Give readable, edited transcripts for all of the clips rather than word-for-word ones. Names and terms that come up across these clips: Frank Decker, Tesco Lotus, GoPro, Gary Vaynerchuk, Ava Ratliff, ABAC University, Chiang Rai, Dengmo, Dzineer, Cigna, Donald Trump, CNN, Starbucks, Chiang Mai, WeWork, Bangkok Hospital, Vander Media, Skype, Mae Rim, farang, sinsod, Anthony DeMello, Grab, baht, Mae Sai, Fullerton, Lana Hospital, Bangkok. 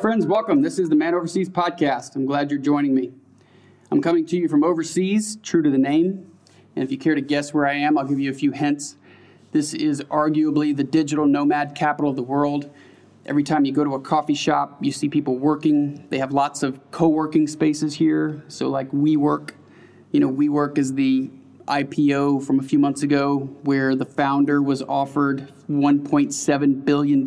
friends, welcome. This is the Man Overseas podcast. I'm glad you're joining me. I'm coming to you from overseas, true to the name. And if you care to guess where I am, I'll give you a few hints. This is arguably the digital nomad capital of the world. Every time you go to a coffee shop, you see people working. They have lots of co-working spaces here. So like WeWork, WeWork is the IPO from a few months ago where the founder was offered $1.7 billion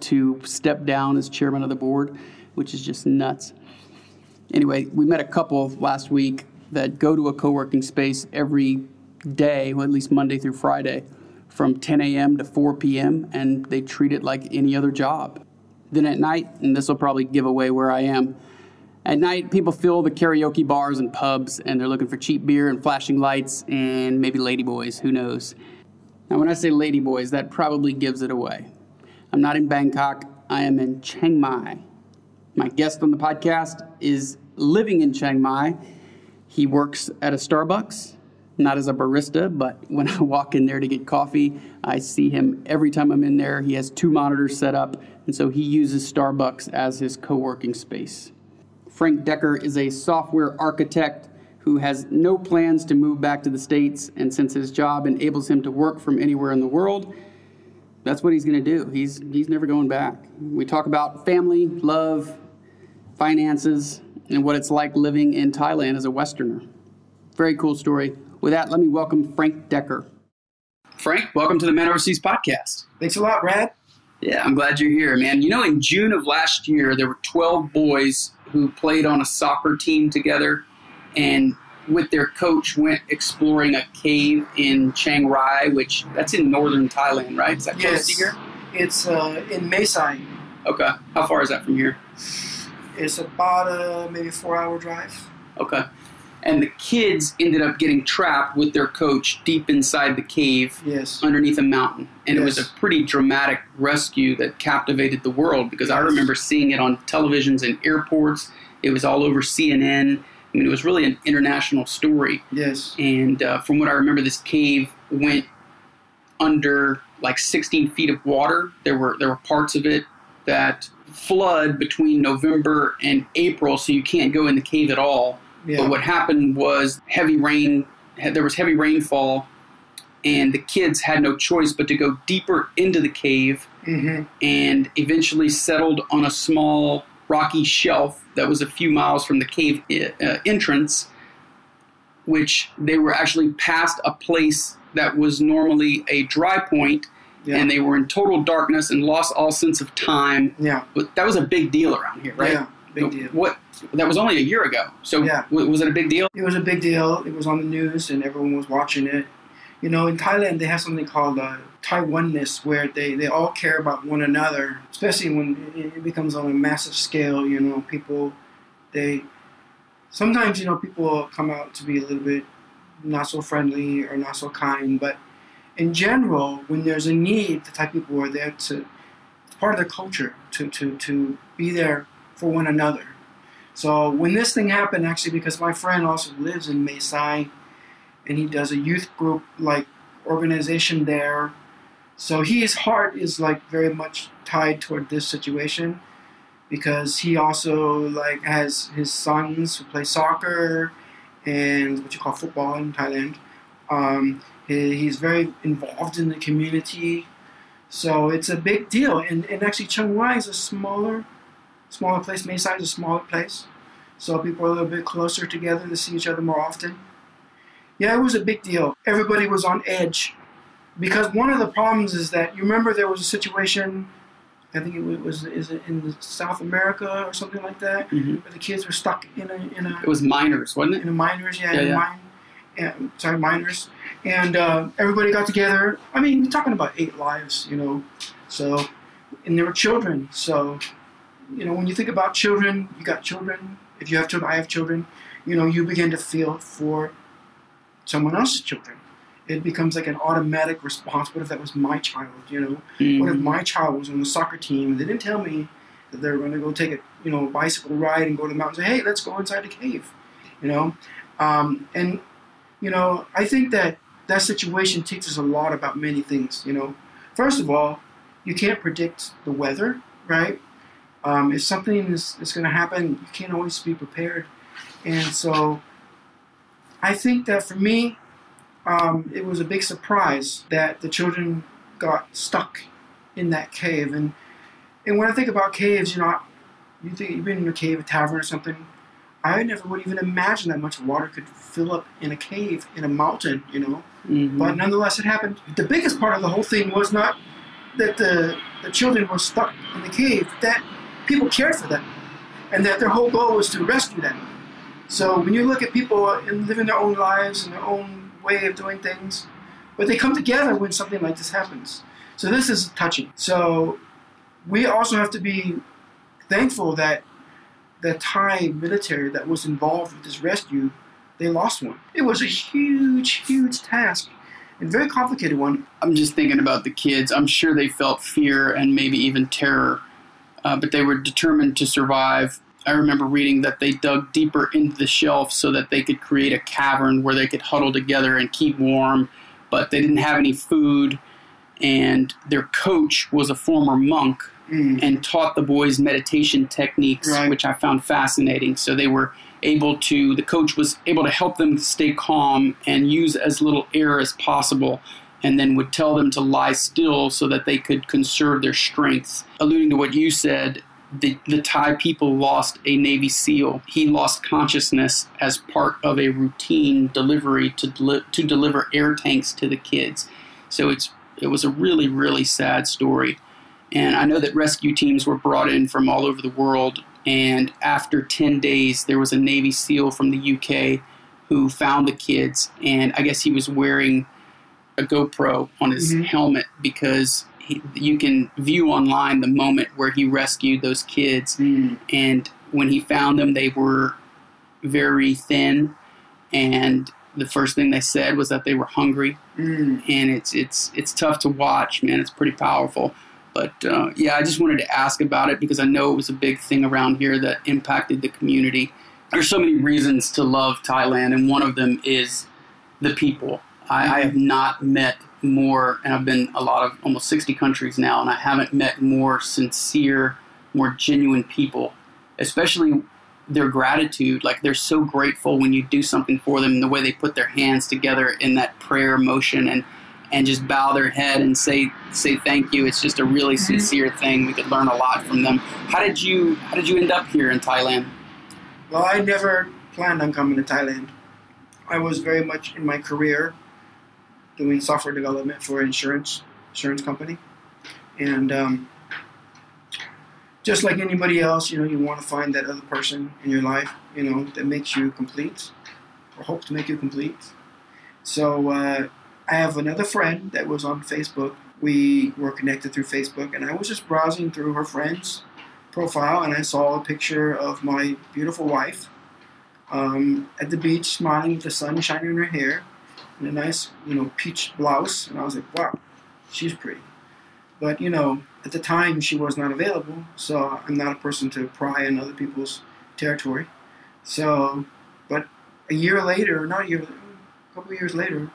to step down as chairman of the board, which is just nuts. Anyway, we met a couple last week that go to a co-working space every day, well, at least Monday through Friday, from 10 a.m. to 4 p.m., and they treat it like any other job. Then at night, and this will probably give away where I am, at night, people fill the karaoke bars and pubs, and they're looking for cheap beer and flashing lights and maybe ladyboys, who knows. Now, when I say ladyboys, that probably gives it away. I'm not in Bangkok. I am in Chiang Mai. My guest on the podcast is living in Chiang Mai. He works at a Starbucks, not as a barista, but when I walk in there to get coffee, I see him every time I'm in there. He has two monitors set up, and so he uses Starbucks as his co-working space. Frank Decker is a software architect who has no plans to move back to the States, and since his job enables him to work from anywhere in the world, that's what he's going to do. He's never going back. We talk about family, love, finances, and what it's like living in Thailand as a Westerner. Very cool story. With that, let me welcome Frank Decker. Frank, welcome to the Man Overseas podcast. Thanks a lot, Brad. Yeah, I'm glad you're here, man. In June of last year, there were 12 boys who played on a soccer team together and with their coach went exploring a cave in Chiang Rai, which that's in northern Thailand, right? Is that close to here? It's in Mae Sai. Okay. How far is that from here? It's about maybe a 4-hour drive. Okay. And the kids ended up getting trapped with their coach deep inside the cave underneath a mountain. And it was a pretty dramatic rescue that captivated the world because I remember seeing it on televisions and airports. It was all over CNN. It was really an international story. Yes. And from what I remember, this cave went under like 16 feet of water. There were parts of it that flood between November and April, so you can't go in the cave at all. Yeah. But what happened was heavy rainfall, and the kids had no choice but to go deeper into the cave and eventually settled on a small rocky shelf that was a few miles from the cave entrance, which they were actually past a place that was normally a dry point, and they were in total darkness and lost all sense of time. Yeah. But that was a big deal around here, right? Yeah. Big deal. That was only a year ago. So was it a big deal? It was a big deal. It was on the news and everyone was watching it. In Thailand, they have something called Thai oneness where they all care about one another, especially when it becomes on a massive scale. People, sometimes, people come out to be a little bit not so friendly or not so kind. But in general, when there's a need, the Thai people are there it's part of their culture to be there for one another. So when this thing happened, actually, because my friend also lives in Mae Sai, and he does a youth group organization there, so his heart is very much tied toward this situation, because he also has his sons who play soccer and what you call football in Thailand. He's very involved in the community, so it's a big deal. And actually, Chiang Rai is a smaller place. Mae Sai is a smaller place, so people are a little bit closer together to see each other more often. Yeah, it was a big deal. Everybody was on edge, because one of the problems is that, you remember there was a situation, I think it was in South America or something like that, where the kids were stuck in a. It was miners, wasn't it? In a miners, miners, and everybody got together. You're talking about 8 lives, so, and there were children, so. When you think about children, you got children. If you have children, I have children. You begin to feel for someone else's children. It becomes like an automatic response. What if that was my child? What if my child was on the soccer team and they didn't tell me that they were going to go take a bicycle ride and go to the mountains? And say, hey, let's go inside the cave. I think that situation teaches us a lot about many things. First of all, you can't predict the weather, right? If something is going to happen, you can't always be prepared. And so I think that for me, it was a big surprise that the children got stuck in that cave. And when I think about caves, you know, you think you've been in a cave, a tavern or something. I never would even imagine that much water could fill up in a cave, in a mountain, you know. Mm-hmm. But nonetheless, it happened. The biggest part of the whole thing was not that the children were stuck in the cave, that people cared for them, and that their whole goal was to rescue them. So when you look at people and living their own lives and their own way of doing things, but they come together when something like this happens. So this is touching. So we also have to be thankful that the Thai military that was involved with this rescue, they lost one. It was a huge, huge task and very complicated one. I'm just thinking about the kids. I'm sure they felt fear and maybe even terror, but they were determined to survive. I remember reading that they dug deeper into the shelf so that they could create a cavern where they could huddle together and keep warm, but they didn't have any food, and their coach was a former monk and taught the boys meditation techniques, right, which I found fascinating. So they were able to, the coach was able to help them stay calm and use as little air as possible, and then would tell them to lie still so that they could conserve their strength. Alluding to what you said, the Thai people lost a Navy SEAL. He lost consciousness as part of a routine delivery to deliver air tanks to the kids. So it was a really, really sad story. And I know that rescue teams were brought in from all over the world. And after 10 days, there was a Navy SEAL from the UK who found the kids. And I guess he was wearing a GoPro on his helmet, because you can view online the moment where he rescued those kids. And when he found them, they were very thin. And the first thing they said was that they were hungry. And it's tough to watch, man. It's pretty powerful. But, yeah, I just wanted to ask about it because I know it was a big thing around here that impacted the community. There's so many reasons to love Thailand, and one of them is the people. I have not met more, and I've been a lot of almost 60 countries now, and I haven't met more sincere, more genuine people, especially their gratitude. Like, they're so grateful when you do something for them, and the way they put their hands together in that prayer motion and just bow their head and say thank you. It's just a really sincere thing. We could learn a lot from them. How did you end up here in Thailand? Well, I never planned on coming to Thailand. I was very much in my career doing software development for an insurance company. And just like anybody else, you know, you want to find that other person in your life, you know, that makes you complete or hope to make you complete. So, I have another friend that was on Facebook. We were connected through Facebook, and I was just browsing through her friend's profile, and I saw a picture of my beautiful wife at the beach, smiling with the sun shining in her hair, in a nice, you know, peach blouse. And I was like, wow, she's pretty. But, you know, at the time, she was not available, so I'm not a person to pry in other people's territory. So, but a couple of years later,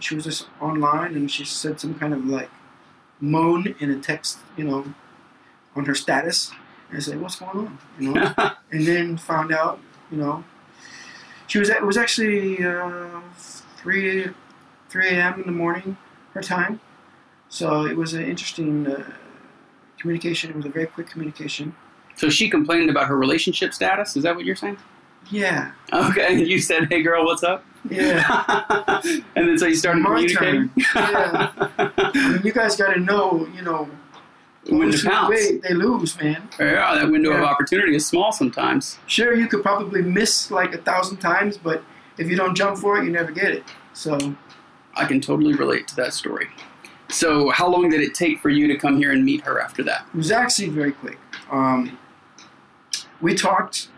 she was just online, and she said some kind of like moan in a text, you know, on her status. And I said, "What's going on?" You know, and then found out, you know, it was actually 3 a.m. in the morning her time. So it was an interesting communication. It was a very quick communication. So she complained about her relationship status. Is that what you're saying? Yeah. Okay. You said, "Hey, girl, what's up?" Yeah. And then so you started communicating. Yeah. I mean, you guys got to know, you know, when to pounce. They lose, man. Yeah, that window of opportunity is small sometimes. Sure, you could probably miss like 1,000 times, but if you don't jump for it, you never get it. So I can totally relate to that story. So how long did it take for you to come here and meet her after that? It was actually very quick. We talked.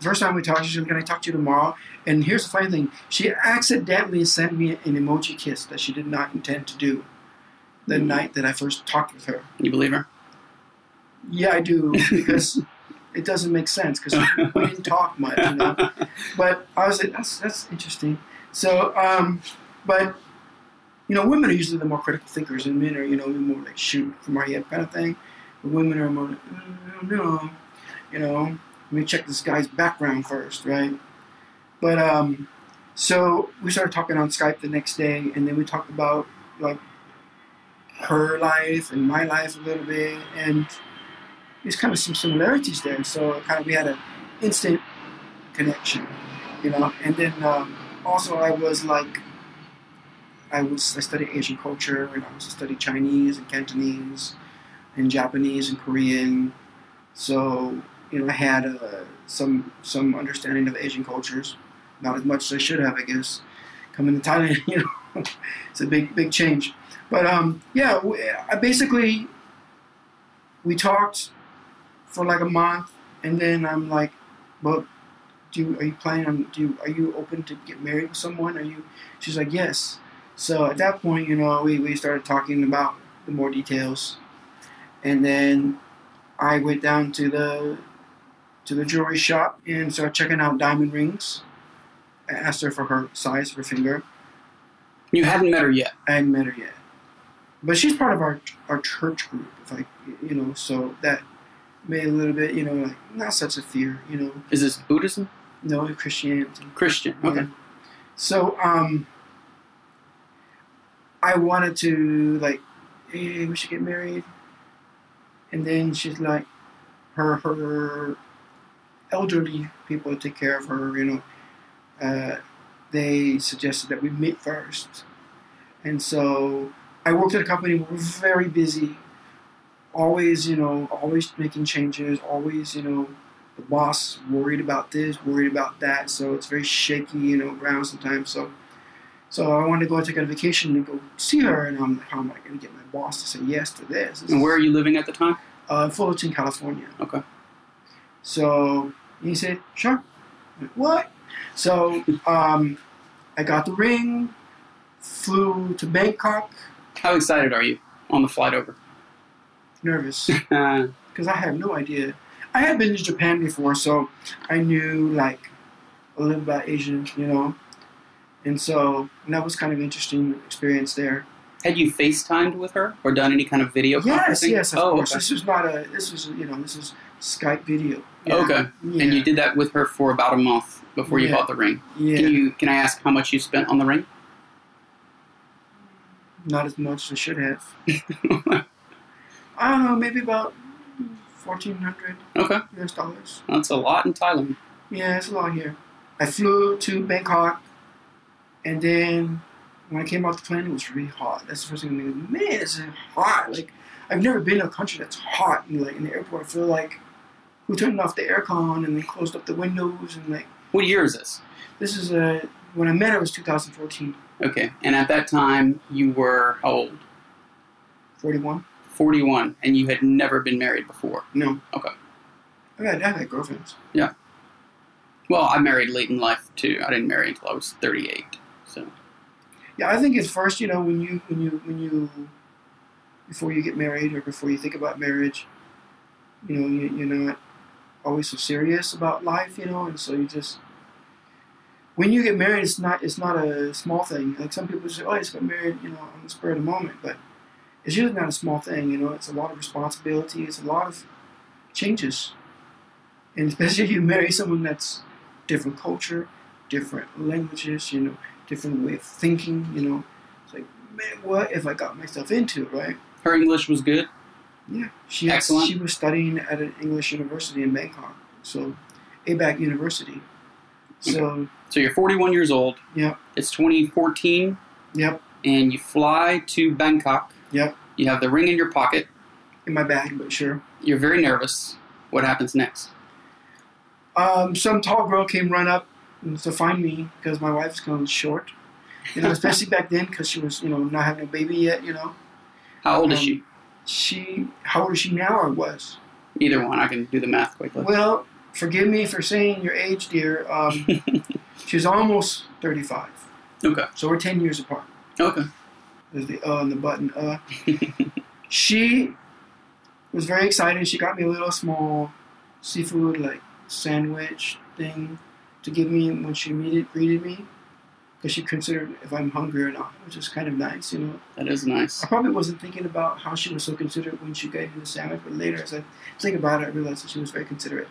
First time we talked, she said, "Can I talk to you tomorrow?" And here's the funny thing. She accidentally sent me an emoji kiss that she did not intend to do the night that I first talked with her. You believe her? Yeah, I do, because it doesn't make sense, because we didn't talk much, you know? But I was like, that's interesting. So, but, you know, women are usually the more critical thinkers, and men are, you know, more like, shoot from our head kind of thing. the women are more, no, you know, let me check this guy's background first, right? But so we started talking on Skype the next day, and then we talked about like her life and my life a little bit, and there's kind of some similarities there. So kind of we had an instant connection, you know. And then also I studied Asian culture, and I also studied Chinese and Cantonese and Japanese and Korean. So, you know, I had some understanding of Asian cultures, not as much as I should have, I guess, coming to Thailand, you know. It's a big change. But yeah, we talked for like a month, and then I'm like, well, are you open to get married with someone? She's like, yes. So at that point, you know, we started talking about the more details, and then I went down to the jewelry shop and started checking out diamond rings. I asked her for her size, her finger. You hadn't met her yet. I hadn't met her yet, but she's part of our church group, like, you know, so that made a little bit, you know, like, not such a fear, you know. Is this Buddhism? No, Christianity. Christian, okay. Yeah. So I wanted to, like, hey, we should get married. And then she's like, her elderly people take care of her, you know. They suggested that we meet first. And so I worked at a company, we were very busy, always, you know, always making changes, always, you know, the boss worried about this, worried about that. So it's very shaky, you know, ground sometimes. So I wanted to go take a vacation and go see her, and I'm like, how am I going to get my boss to say yes to this? And where are you living at the time? Fullerton, California. Okay. So he said, sure. I'm like, what? So I got the ring, flew to Bangkok. How excited are you on the flight over? Nervous, because I have no idea. I had been to Japan before, so I knew like a little about Asian, you know. And so, and that was kind of an interesting experience there. Had you FaceTimed with her or done any kind of video conferencing? Yes, of course. Okay. This is Skype video. Yeah. Okay. Yeah. And you did that with her for about a month before you bought the ring. Yeah. Can I ask how much you spent on the ring? Not as much as I should have. I don't know, maybe about $1,400 US dollars. That's a lot in Thailand. Yeah, it's a lot here. I flew to Bangkok. And then when I came off the plane, it was really hot. That's the first thing I mean. Man, it's hot. Like, I've never been to a country that's hot. And, like, in the airport, I feel like who turned off the aircon and then closed up the windows and like. What year is this? This is when I met her, it was 2014. Okay, and at that time you were how old? 41. 41, and you had never been married before. No. Okay. I've had girlfriends. Yeah. Well, I married late in life too. I didn't marry until I was 38. So, yeah, I think it's first, you know, before you get married or before you think about marriage, you know, you're not always so serious about life, you know, and so you just, when you get married, it's not a small thing. Like some people say, oh, I just got married, you know, on the spur of the moment, but it's usually not a small thing, you know. It's a lot of responsibility. It's a lot of changes, and especially if you marry someone that's different culture, different languages, you know, different way of thinking, you know. It's like, man, what if I got myself into, right? Her English was good? Yeah. She was studying at an English university in Bangkok, so ABAC University. So, okay. So you're 41 years old. Yep. It's 2014. Yep. And you fly to Bangkok. Yep. You have the ring in your pocket. In my bag, but sure. You're very nervous. What happens next? Some tall girl came run up to find me because my wife's kind of short, you know, especially back then because she was, you know, not having a baby yet, you know. How old is she? How old is she now or was? Either one. I can do the math quickly. Well, forgive me for saying your age, dear. She's almost 35. Okay. So we're 10 years apart. Okay. There's the on the button. She was very excited. She got me a little small seafood like sandwich thing to give me when she greeted me. I should consider if I'm hungry or not, which is kind of nice, you know. That is nice. I probably wasn't thinking about how she was so considerate when she gave me the sandwich, but later as I think about it, I realized that she was very considerate.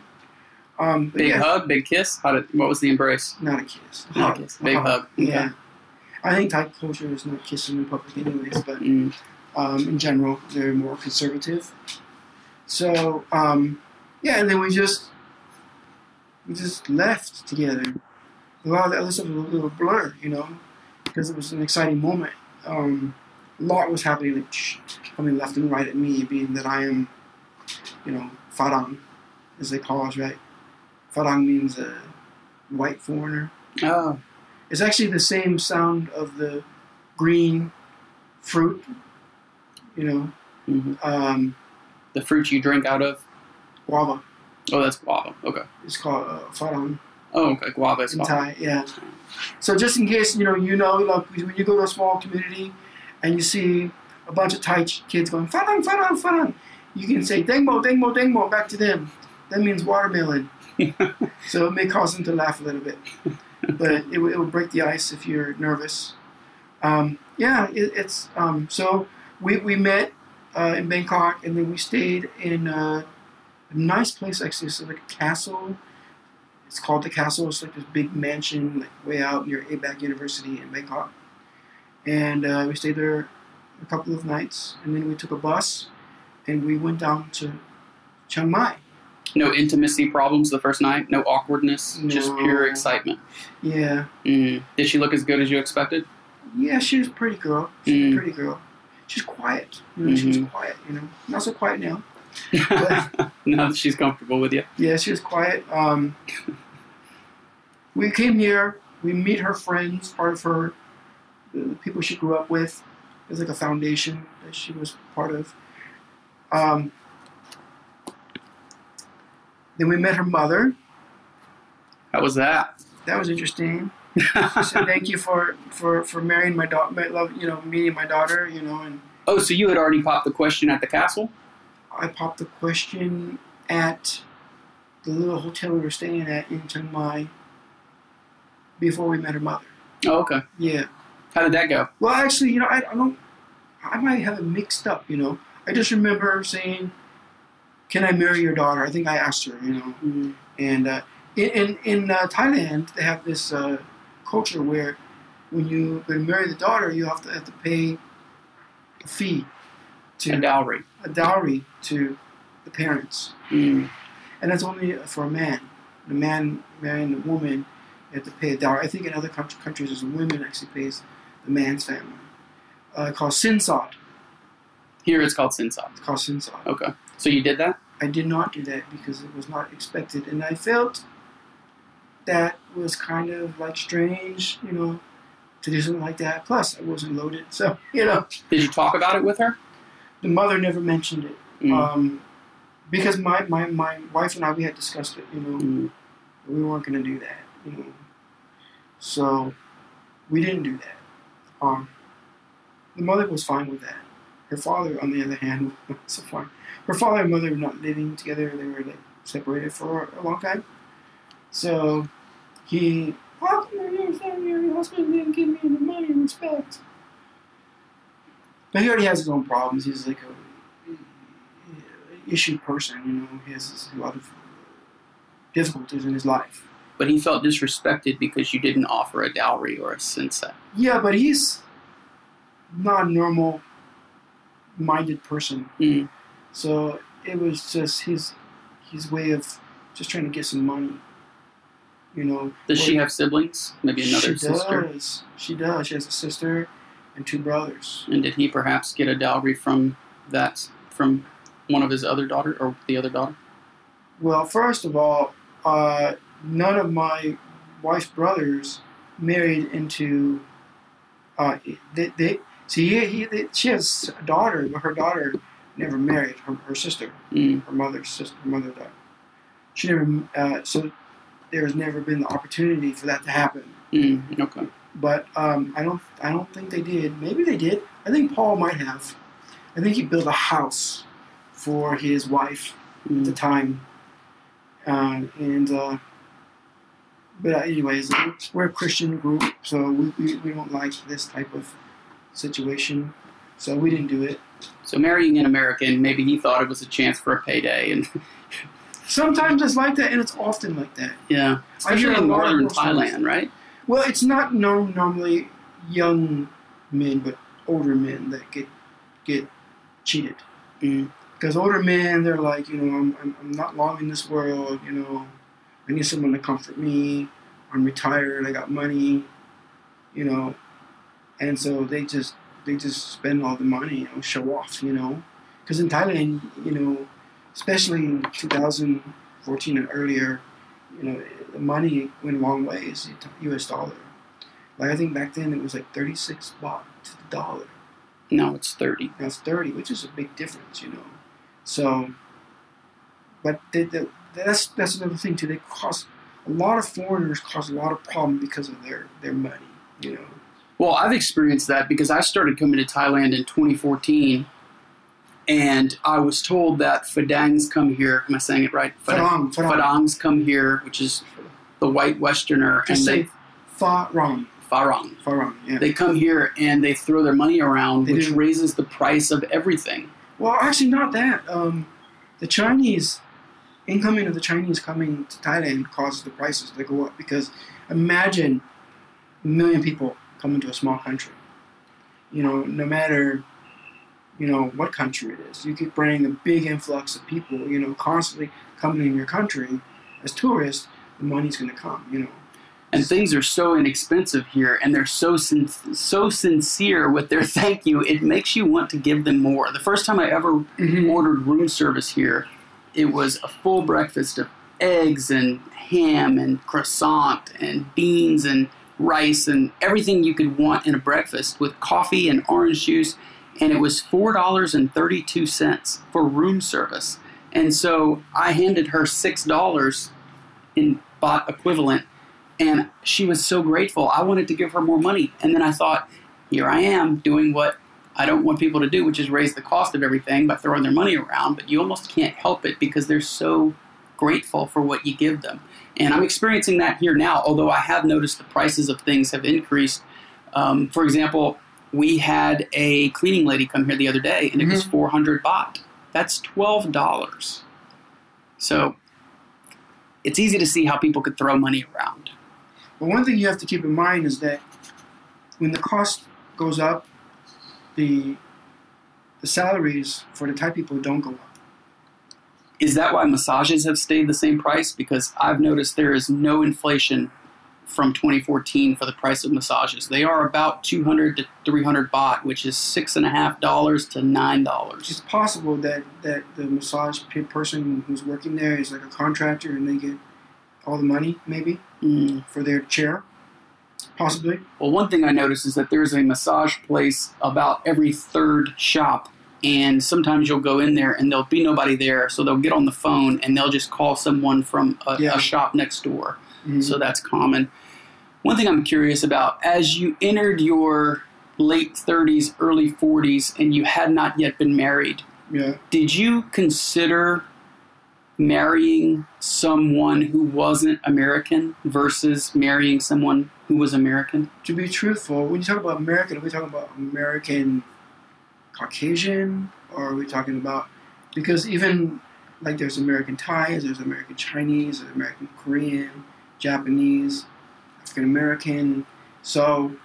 Big hug, big kiss? What was the embrace? Not a kiss. Not a kiss. Big hug. Yeah. Okay. I think Thai culture is not kissing in public anyways, but in general, they're more conservative. So, yeah, and then we just left together. A lot of the other stuff was a little blur, you know, because it was an exciting moment. A lot was happening, like, coming left and right at me, being that I am, you know, Farang, as they call us, right? Farang means a white foreigner. Oh. It's actually the same sound of the green fruit, you know. Mm-hmm. The fruit you drink out of? Guava. Oh, that's guava. Okay. It's called Farang. Oh, okay. Guava is in Thai, yeah. So just in case, you know, like when you go to a small community and you see a bunch of Thai kids going, Farang, Farang, Farang, you can say, Dengmo, Dengmo, Dengmo, back to them. That means watermelon. So it may cause them to laugh a little bit. But it will break the ice if you're nervous. So we met in Bangkok, and then we stayed in a nice place, actually. It's like a castle. It's called The Castle. It's like this big mansion, like way out near ABAC University in Bangkok. And we stayed there a couple of nights, and then we took a bus, and we went down to Chiang Mai. No intimacy problems the first night? No awkwardness? No. Just pure excitement? Yeah. Mm. Did she look as good as you expected? Yeah, she was a pretty girl. She's a pretty girl. She's quiet. You know, mm-hmm. She was quiet, you know. Not so quiet now. Now that she's comfortable with you. Yeah, she was quiet. We came here. We meet her friends, part of her, the people she grew up with. There's like a foundation that she was part of. Then we met her mother. How was that? That was interesting. She said, "Thank you for marrying my daughter. You know, meeting my daughter. You know." And oh, so you had already popped the question at the castle. I popped the question at the little hotel we were staying at in Chiang Mai before we met her mother. Oh, okay. Yeah. How did that go? Well, actually, you know, I might have it mixed up, you know. I just remember saying, can I marry your daughter? I think I asked her, you know. Mm-hmm. And in Thailand, they have this culture where when you marry the daughter, you have to pay a fee. A dowry to the parents. Mm. And that's only for a man. The man marrying the woman, you have to pay a dowry. I think in other countries, the woman actually pays the man's family. Called sinsod. Here it's called sinsod. It's called sinsod. Okay. So you did that? I did not do that because it was not expected. And I felt that was kind of like strange, you know, to do something like that. Plus, I wasn't loaded. So, you know. Did you talk about it with her? The mother never mentioned it, because my wife and I, we had discussed it, you know. Mm. We weren't going to do that, you know. So we didn't do that. The mother was fine with that. Her father, on the other hand, was not so fine. Her father and mother were not living together. They were, like, separated for a long time. So he, how come your husband didn't give me the money and respect? But he already has his own problems. He's like an issue person, you know. He has a lot of difficulties in his life. But he felt disrespected because you didn't offer a dowry or a sinsay. Yeah, but he's not a normal-minded person. Mm. So it was just his way of just trying to get some money, you know. Does she have siblings? Maybe another sister? She does. She has a sister. And two brothers. And did he perhaps get a dowry from one of his other daughter or the other daughter? Well, first of all, none of my wife's brothers married into. She has a daughter, but her daughter never married. Her sister, her mother's sister, her mother died. She never. So there's never been the opportunity for that to happen. Mm, okay. But I don't think they did. Maybe they did. I think Paul might have. I think he built a house for his wife at the time, and But anyways, we're a Christian group, so we don't like this type of situation, so we didn't do it. So marrying an American, maybe he thought it was a chance for a payday. And sometimes it's like that, and it's often like that. Yeah, especially in northern Thailand, right? Well, it's not normally young men, but older men that get cheated. Mm. Because older men, they're like, you know, I'm not long in this world, you know. I need someone to comfort me. I'm retired. I got money, you know. And so they just spend all the money, you know, show off, you know. Because in Thailand, you know, especially in 2014 and earlier, you know, the money went a long ways, U.S. dollar. Like I think back then it was like 36 baht to the dollar. Now it's 30. Now it's 30, which is a big difference, you know. So, but that's another thing too. They cost a lot of foreigners cause a lot of problem because of their money, you know. Well, I've experienced that because I started coming to Thailand in 2014, and I was told that Fadangs come here. Am I saying it right? Fadangs come here, which is the white Westerner, and they say Farang. Farang. Yeah. They come here and they throw their money around, which raises the price of everything. Well, actually, not that. The Chinese, incoming of the Chinese coming to Thailand causes the prices to go up because imagine a million people coming to a small country. You know, no matter, you know, what country it is, you could bring a big influx of people, you know, constantly coming in your country as tourists, the money's going to come, you know. And things are so inexpensive here, and they're so sincere with their thank you. It makes you want to give them more. The first time I ever ordered room service here, it was a full breakfast of eggs and ham and croissant and beans and rice and everything you could want in a breakfast with coffee and orange juice, and it was $4.32 for room service. And so I handed her $6 in baht equivalent. And she was so grateful. I wanted to give her more money. And then I thought, here I am doing what I don't want people to do, which is raise the cost of everything by throwing their money around. But you almost can't help it because they're so grateful for what you give them. And I'm experiencing that here now, although I have noticed the prices of things have increased. For example, we had a cleaning lady come here the other day, and it was 400 baht. That's $12. So it's easy to see how people could throw money around. But one thing you have to keep in mind is that when the cost goes up, the salaries for the Thai people don't go up. Is that why massages have stayed the same price? Because I've noticed there is no inflation from 2014 for the price of massages. They are about 200 to 300 baht, which is $6.50 to $9. It's possible that the massage person who's working there is like a contractor and they get all the money, maybe, for their chair, possibly. Well, one thing I noticed is that there's a massage place about every third shop, and sometimes you'll go in there and there'll be nobody there, so they'll get on the phone and they'll just call someone from a shop next door. Mm-hmm. So that's common. One thing I'm curious about, as you entered your late 30s, early 40s, and you had not yet been married, did you consider marrying someone who wasn't American versus marrying someone who was American? To be truthful, when you talk about American, are we talking about American Caucasian, or are we talking about, because even like there's American Thais, there's American Chinese, there's American Korean, Japanese, African American. So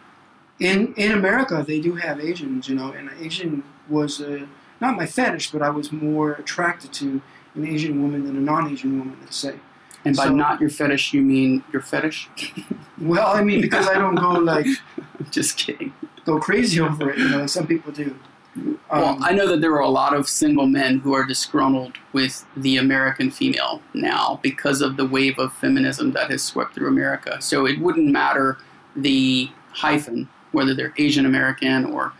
in America, they do have Asians, you know, and Asian was not my fetish, but I was more attracted to an Asian woman than a non-Asian woman, let's say. And by so, not your fetish, you mean your fetish? Well, I mean, because I don't go like... I'm just kidding. Go crazy over it, you know, some people do. Well, I know that there are a lot of single men who are disgruntled with the American female now because of the wave of feminism that has swept through America. So it wouldn't matter the hyphen, whether they're Asian American or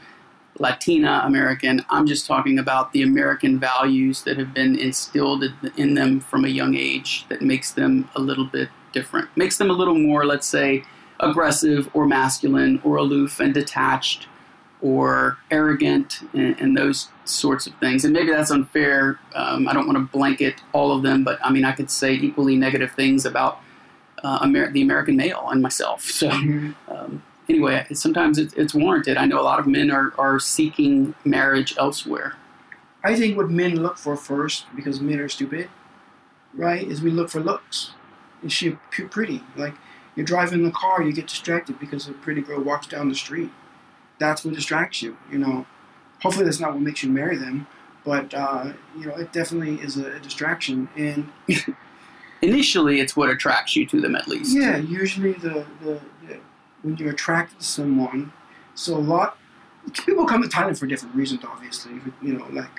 Latina American. I'm just talking about the American values that have been instilled in them from a young age that makes them a little bit different, makes them a little more, let's say, aggressive or masculine or aloof and detached or arrogant and those sorts of things. And maybe that's unfair. I don't want to blanket all of them, but I mean, I could say equally negative things about the American male and myself. So anyway, sometimes it's warranted. I know a lot of men are seeking marriage elsewhere. I think what men look for first, because men are stupid, right, is we look for looks. Is she pretty? Like, you're driving the car, you get distracted because a pretty girl walks down the street. That's what distracts you, you know. Hopefully that's not what makes you marry them, but, you know, it definitely is a distraction. And initially, it's what attracts you to them, at least. Yeah, usually when you're attracted to someone, so a lot, people come to Thailand for different reasons, obviously. You know, like,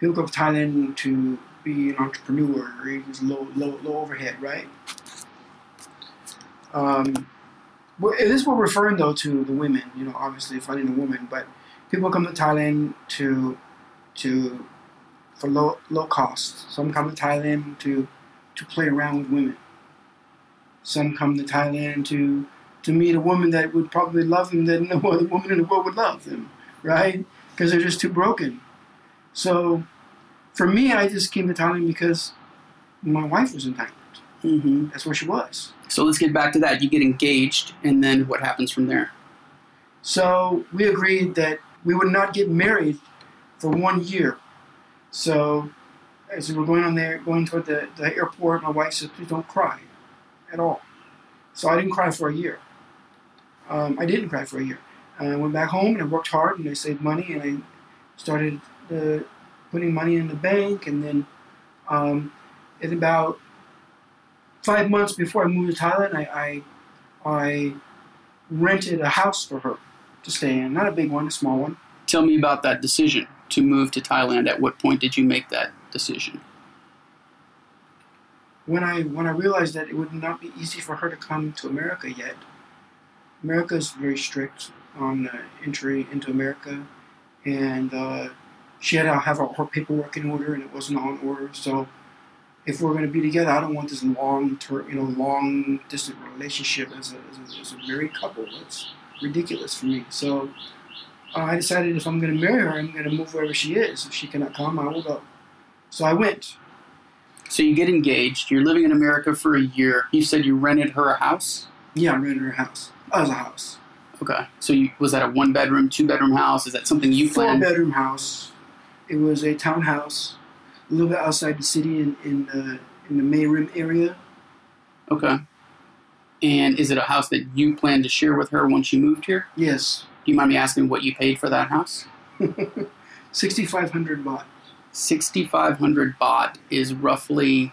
people go to Thailand to be an entrepreneur, or use low overhead, right? This we're referring, though, to the women, you know, obviously finding a woman, but people come to Thailand for low cost. Some come to Thailand to play around with women. Some come to Thailand to meet a woman that would probably love them that no other woman in the world would love them, right? Because they're just too broken. So for me, I just came to Thailand because my wife was in Thailand. Mm-hmm. That's where she was. So let's get back to that. You get engaged, and then what happens from there? So we agreed that we would not get married for 1 year. So as we were going toward the airport, my wife said, "Please don't cry at all." So I didn't cry for a year. I went back home, and I worked hard, and I saved money, and I started putting money in the bank, and then in about 5 months before I moved to Thailand, I rented a house for her to stay in. Not a big one, a small one. Tell me about that decision to move to Thailand. At what point did you make that decision? When I realized that it would not be easy for her to come to America yet. America is very strict on entry into America, and she had to have her paperwork in order, and it wasn't all in order. So if we're going to be together, I don't want this long-distance relationship as a married couple. That's ridiculous for me. So I decided if I'm going to marry her, I'm going to move wherever she is. If she cannot come, I will go. So I went. So you get engaged. You're living in America for a year. You said you rented her a house? Yeah, I rented her a house. As a house. Okay. So was that a one-bedroom, two-bedroom house? Is that something you planned? Four-bedroom house. It was a townhouse. A little bit outside the city in the Mae Rim area. Okay. And is it a house that you plan to share with her once you moved here? Yes. Do you mind me asking what you paid for that house? 6,500 baht. 6,500 baht is roughly...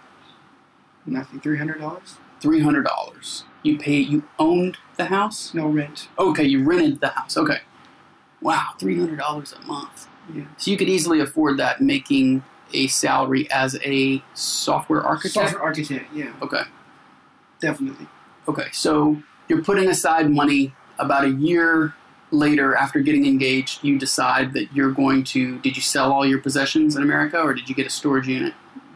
Nothing. $300? $300. You owned the house? No, rent. Okay, you rented the house. Okay. Wow, $300 a month. Yeah. So you could easily afford that making a salary as a software architect? Software architect, yeah. Okay. Definitely. Okay, so you're putting aside money. About a year later, after getting engaged, you decide that you're going to... Did you sell all your possessions in America, or did you get a storage unit?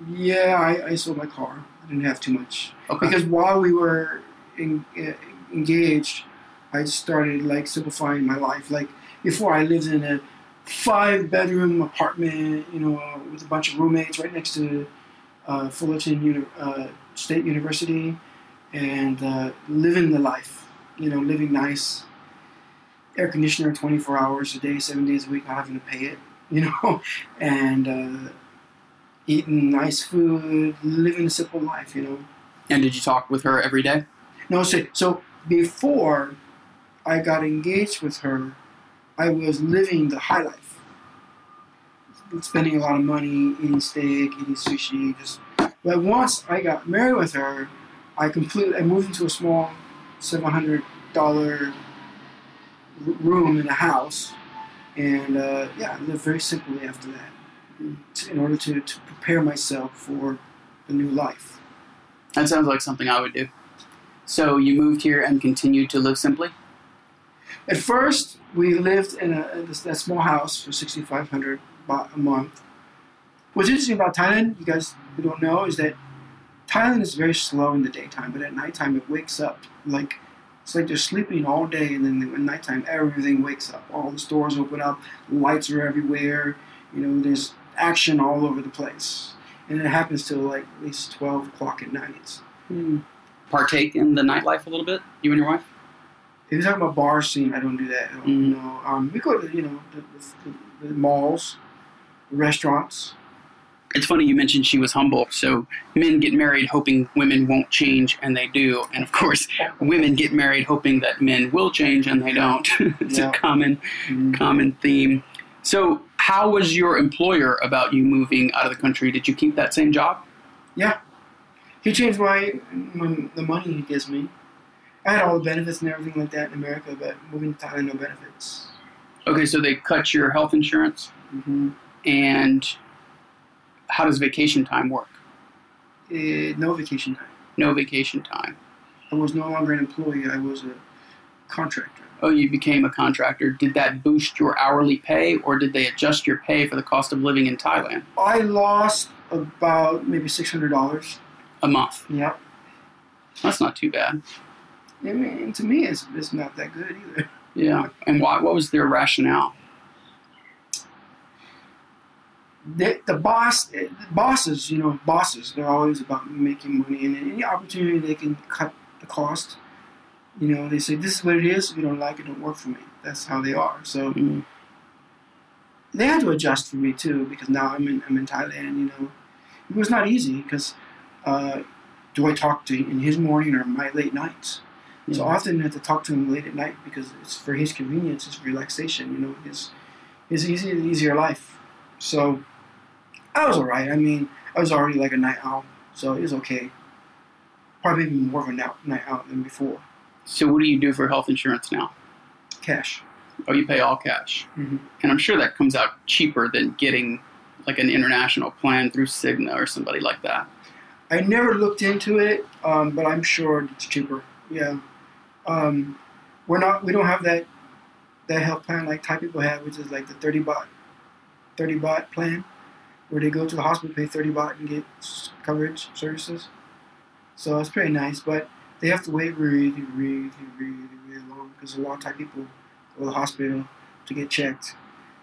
Yeah, I sold my car. I didn't have too much. Okay. Because while we were engaged, I started, like, simplifying my life. Like, before I lived in a 5-bedroom apartment, you know, with a bunch of roommates right next to Fullerton State University, and living the life, you know, living nice, air conditioner 24 hours a day, 7 days a week, not having to pay it, you know, and eating nice food, living a simple life, you know. And did you talk with her every day? No, so before I got engaged with her, I was living the high life, spending a lot of money, eating steak, eating sushi. But once I got married with her, I moved into a small $700 room in a house, and I lived very simply after that, in order to prepare myself for the new life. That sounds like something I would do. So you moved here and continued to live simply? At first, we lived in that small house for 6,500 baht a month. What's interesting about Thailand, you guys who don't know, is that Thailand is very slow in the daytime, but at nighttime it wakes up. Like, it's like they're sleeping all day, and then at nighttime everything wakes up. All the stores open up, lights are everywhere, you know, there's action all over the place. And it happens till like at least 12 o'clock at night. partake in the nightlife a little bit, you and your wife? If you're talking about bar scene, I don't do that. You know, we go to, the malls, restaurants. It's funny you mentioned she was humble. So men get married hoping women won't change, and they do. And, of course, women get married hoping that men will change, and they don't. It's a common theme. So how was your employer about you moving out of the country? Did you keep that same job? Yeah. He changed the money he gives me. I had all the benefits and everything like that in America, but moving to Thailand, no benefits. Okay, so they cut your health insurance. Mm-hmm. And how does vacation time work? No vacation time. No vacation time. I was no longer an employee. I was a contractor. Oh, you became a contractor. Did that boost your hourly pay, or did they adjust your pay for the cost of living in Thailand? I lost about maybe $600. A month? Yep. That's not too bad. I mean, to me, it's not that good either. Yeah. And why? What was their rationale? The bosses, they're always about making money. And any opportunity they can cut the cost, they say, this is what it is. If you don't like it, don't work for me. That's how they are. So they had to adjust for me, too, because now I'm in Thailand, It was not easy because do I talk to him in his morning or my late nights? Mm-hmm. So often I have to talk to him late at night because it's for his convenience, his relaxation, his easier life. So I was all right. I mean, I was already like a night owl, so it was okay. Probably even more of a night owl than before. So what do you do for health insurance now? Cash. Oh, you pay all cash. Mm-hmm. And I'm sure that comes out cheaper than getting like an international plan through Cigna or somebody like that. I never looked into it, but I'm sure it's cheaper. Yeah, we don't have that health plan like Thai people have, which is like the 30 baht plan, where they go to the hospital, pay 30 baht, and get coverage services. So it's pretty nice, but they have to wait really, really, really, really long because a lot of Thai people go to the hospital to get checked.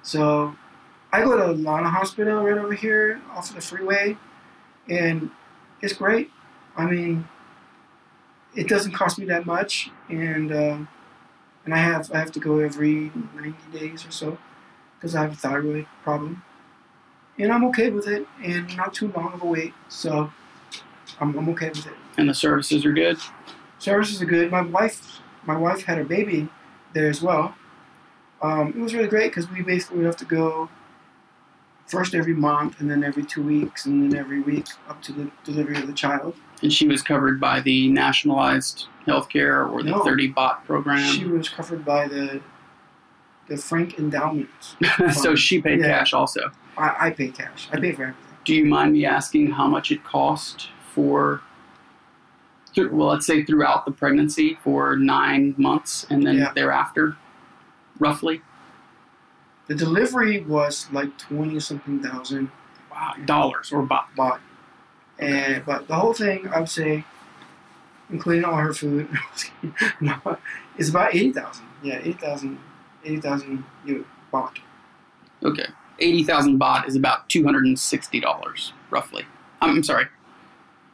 So I go to Lana Hospital right over here off of the freeway, and it's great. I mean, it doesn't cost me that much, and I have to go every 90 days or so because I have a thyroid problem, and I'm okay with it, and not too long of a wait, so I'm okay with it. And the services are good? Services are good. My wife had a baby there as well. It was really great because we basically have to go first every month, and then every 2 weeks, and then every week up to the delivery of the child. And she was covered by the nationalized healthcare or the 30 baht program? She was covered by the Frank endowments. So she paid cash also? I paid cash. I paid for everything. Do you mind me asking how much it cost throughout the pregnancy for 9 months and then thereafter, roughly? The delivery was like 20-something thousand dollars or baht. And, but the whole thing, I would say, including all her food, is about 80,000. Yeah, 80,000 baht. Okay, 80,000 baht is about $260, roughly. I'm sorry,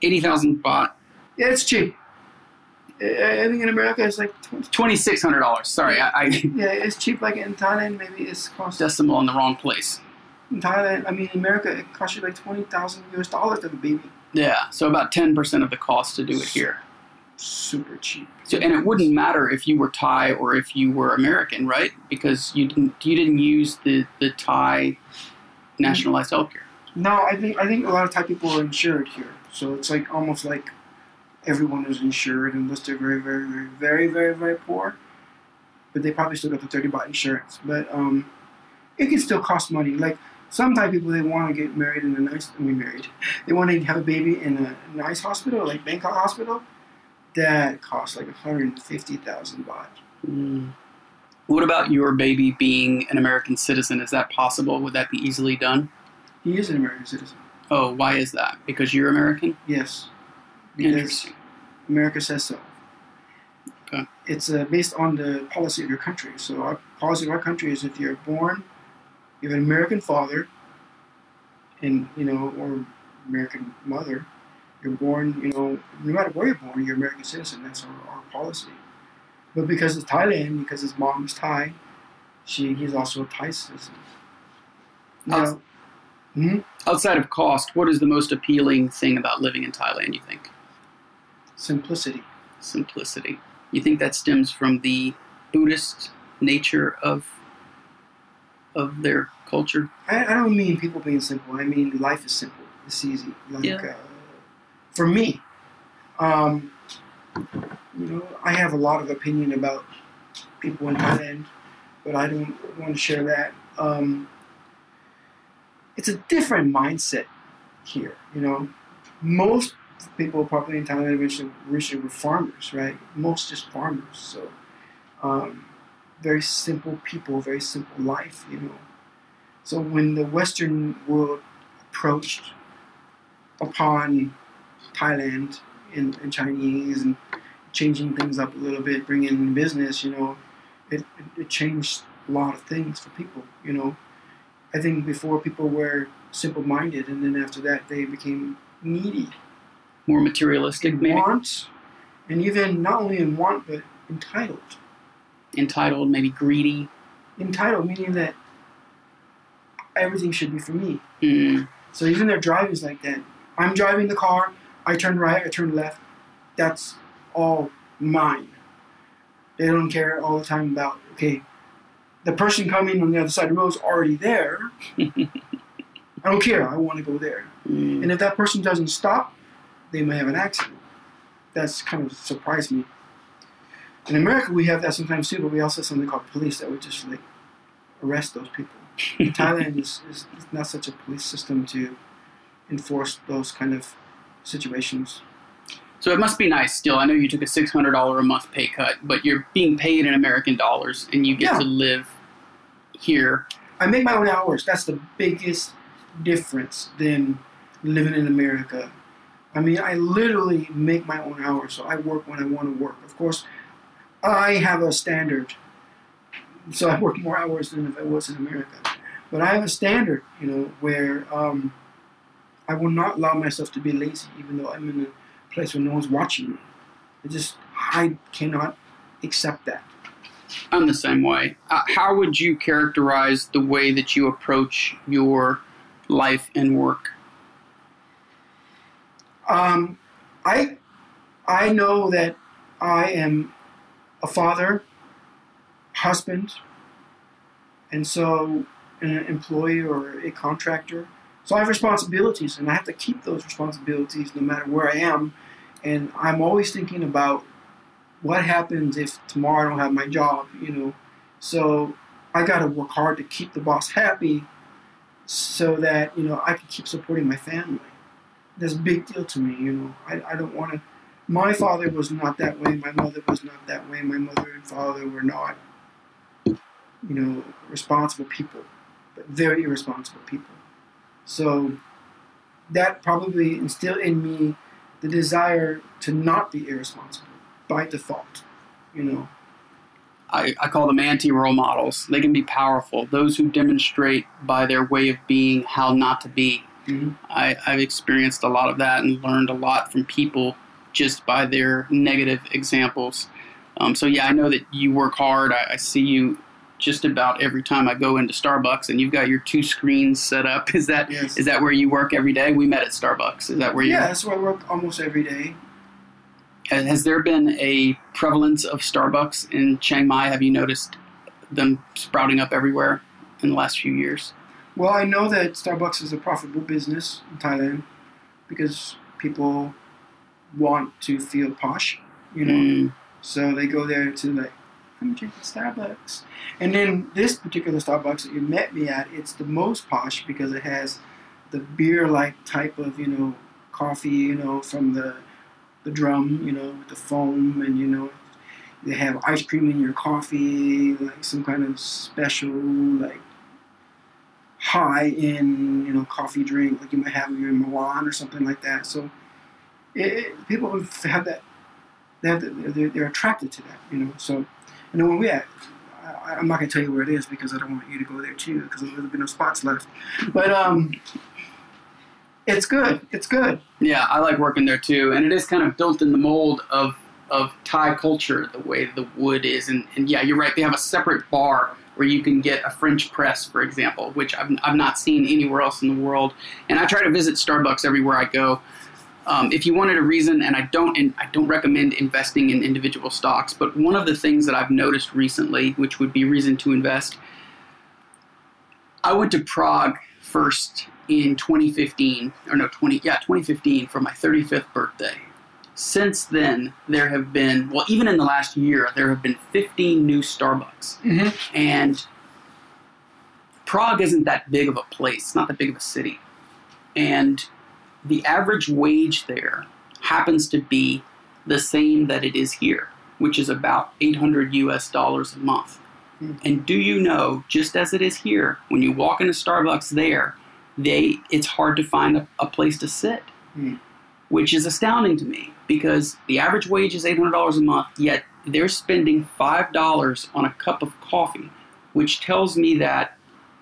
80,000 baht. Yeah, it's cheap. I think in America it's like $2,600. Sorry, yeah, it's cheap. Like in Thailand, maybe it's cost decimal in the wrong place. In Thailand, I mean, in America, it costs you like $20,000 to the baby. Yeah, so about 10% of the cost to do it here. Super cheap. So, and it wouldn't matter if you were Thai or if you were American, right? Because you didn't use the Thai nationalized healthcare. No, I think a lot of Thai people are insured here, so it's like almost like everyone is insured unless they're very, very, very, very, very, very poor. But they probably still got the 30 baht insurance. But it can still cost money. Like, some Thai people, they want to get married in a nice... I mean, married. They want to have a baby in a nice hospital, like Bangkok Hospital. That costs like 150,000 baht. Mm. What about your baby being an American citizen? Is that possible? Would that be easily done? He is an American citizen. Oh, why is that? Because you're American? Yes. Because America says so. Okay. It's based on the policy of your country. So our policy of our country is if you're born, you have an American father, and or American mother, You're born, you know, no matter where you're born, you're an American citizen. That's our policy. But because it's Thailand, because his mom is Thai, he's also a Thai citizen. Now, outside of cost, what is the most appealing thing about living in Thailand, you think? Simplicity. Simplicity. You think that stems from the Buddhist nature of their culture? I don't mean people being simple. I mean life is simple. It's easy. Like, for me, you know, I have a lot of opinion about people in Thailand, but I don't want to share that. It's a different mindset here, you know. Most people probably in Thailand originally were farmers, right? Most just farmers, so very simple people, very simple life, you know. So when the Western world approached upon Thailand and Chinese and changing things up a little bit, bringing in business, you know, it changed a lot of things for people, you know. I think before people were simple-minded, and then after that they became needy. More materialistic, maybe? Want, and even not only in want, but entitled. Entitled, maybe greedy. Entitled, meaning that everything should be for me. Mm. So even their driving is like that. I'm driving the car, I turn right, I turn left, that's all mine. They don't care all the time about, okay, the person coming on the other side of the road is already there. I don't care. I want to go there. Mm. And if that person doesn't stop, they may have an accident. That's kind of surprised me. In America, we have that sometimes too, but we also have something called police that would just like arrest those people. In Thailand, it's not such a police system to enforce those kind of situations. So it must be nice still. I know you took a $600 a month pay cut, but you're being paid in American dollars and you get to live here. I make my own hours. That's the biggest difference than living in America. I mean, I literally make my own hours, so I work when I want to work. Of course, I have a standard, so I work more hours than if I was in America. But I have a standard, you know, where I will not allow myself to be lazy, even though I'm in a place where no one's watching me. I cannot accept that. I'm the same way. How would you characterize the way that you approach your life and work? I know that I am a father, husband, and so an employee or a contractor. So I have responsibilities, and I have to keep those responsibilities no matter where I am. And I'm always thinking about what happens if tomorrow I don't have my job, you know. So I got to work hard to keep the boss happy, so that, you know, I can keep supporting my family. That's a big deal to me, you know. I don't want to... My father was not that way. My mother was not that way. My mother and father were not, you know, responsible people, but very irresponsible people. So that probably instilled in me the desire to not be irresponsible by default, you know. I call them anti-role models. They can be powerful. Those who demonstrate by their way of being how not to be. Mm-hmm. I've experienced a lot of that and learned a lot from people just by their negative examples. So, yeah, I know that you work hard. I see you just about every time I go into Starbucks, and you've got your two screens set up. Is that where you work every day? We met at Starbucks. Is that where you work? Yeah, that's where I work almost every day. Has there been a prevalence of Starbucks in Chiang Mai? Have you noticed them sprouting up everywhere in the last few years? Well, I know that Starbucks is a profitable business in Thailand because people want to feel posh, you know. Mm. So they go there to like, I'm drinking Starbucks. And then this particular Starbucks that you met me at, it's the most posh because it has the beer-like type of, you know, coffee, you know, from the drum, you know, with the foam, and, you know, they have ice cream in your coffee, like some kind of special, like, high-end, you know, coffee drink, like you might have in Milan or something like that. So people have that, they're attracted to that, you know. So, you know, when we at, I'm not going to tell you where it is because I don't want you to go there too, because there'll be no spots left. But It's good. It's good. Yeah, I like working there too. And it is kind of built in the mold of Thai culture, the way the wood is. And yeah, you're right. They have a separate bar where you can get a French press, for example, which I've not seen anywhere else in the world. And I try to visit Starbucks everywhere I go. If you wanted a reason, and I don't recommend investing in individual stocks, but one of the things that I've noticed recently, which would be reason to invest, I went to Prague first in 2015 for my 35th birthday. Since then, there have been, well, even in the last year, there have been 15 new Starbucks. Mm-hmm. And Prague isn't that big of a place. It's not that big of a city. And the average wage there happens to be the same that it is here, which is about $800 a month. Mm-hmm. And do you know, just as it is here, when you walk into Starbucks there, it's hard to find a place to sit, mm-hmm. which is astounding to me because the average wage is $800 a month, yet they're spending $5 on a cup of coffee, which tells me that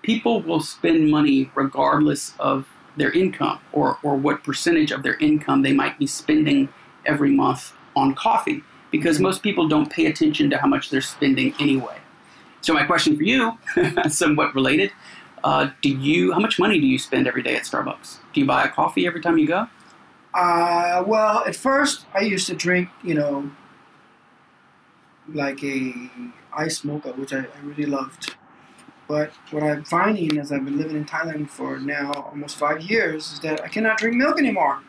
people will spend money regardless of their income or what percentage of their income they might be spending every month on coffee, because most people don't pay attention to how much they're spending anyway. So my question for you, somewhat related, how much money do you spend every day at Starbucks? Do you buy a coffee every time you go? Well, at first I used to drink, like a iced mocha, which I really loved. But what I'm finding as I've been living in Thailand for now almost 5 years is that I cannot drink milk anymore.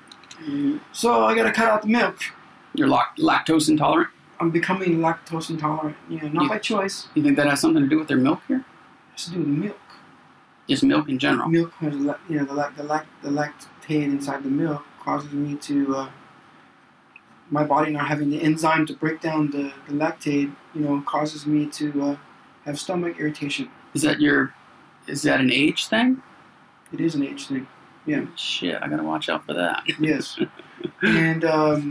Mm. So I got to cut out the milk. You're lactose intolerant? I'm becoming lactose intolerant, not by choice. You think that has something to do with their milk here? It has to do with milk. Just milk in general? Milk has, the lactate inside the milk causes me to, my body not having the enzyme to break down the lactate, causes me to have stomach irritation. Is that an age thing? It is an age thing, yeah. Shit, I gotta watch out for that. Yes. And I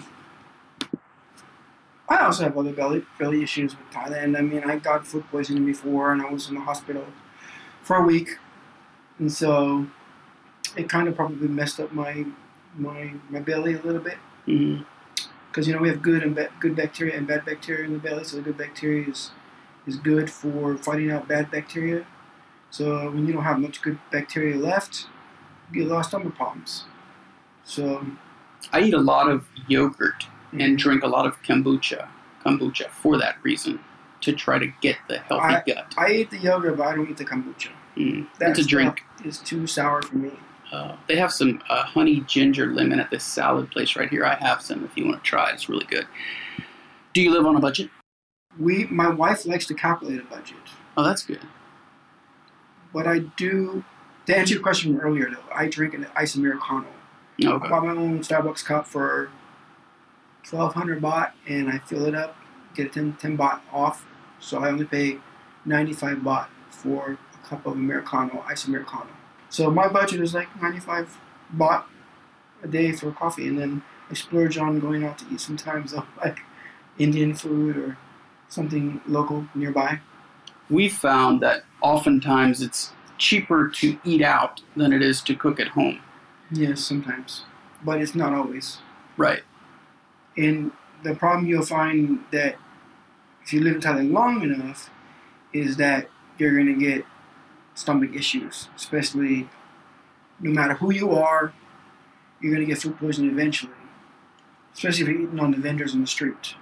also have other belly issues with Thailand. I mean, I got food poisoning before and I was in the hospital for a week. And so it kind of probably messed up my belly a little bit. Mm-hmm. Because, we have good bacteria and bad bacteria in the belly. So the good bacteria is good for fighting out bad bacteria. So when you don't have much good bacteria left, you get a lot of stomach problems. So I eat a lot of yogurt and drink a lot of kombucha for that reason, to try to get the healthy gut. I eat the yogurt, but I don't eat the kombucha. Mm. That's a drink. It's too sour for me. They have some honey ginger lemon at this salad place right here. I have some if you want to try. It's really good. Do you live on a budget? My wife likes to calculate a budget. Oh, that's good. What I do, to answer your question from earlier, though, I drink an iced Americano. Okay. I bought my own Starbucks cup for 1,200 baht, and I fill it up, get a 10 baht off, so I only pay 95 baht for a cup of Americano, iced Americano. So my budget is like 95 baht a day for coffee, and then I splurge on going out to eat sometimes, like Indian food or something local nearby. We found that oftentimes it's cheaper to eat out than it is to cook at home. Yes, sometimes, but it's not always. Right. And the problem you'll find that if you live in Thailand long enough is that you're going to get stomach issues, especially no matter who you are, you're going to get food poisoning eventually, especially if you're eating on the vendors on the street.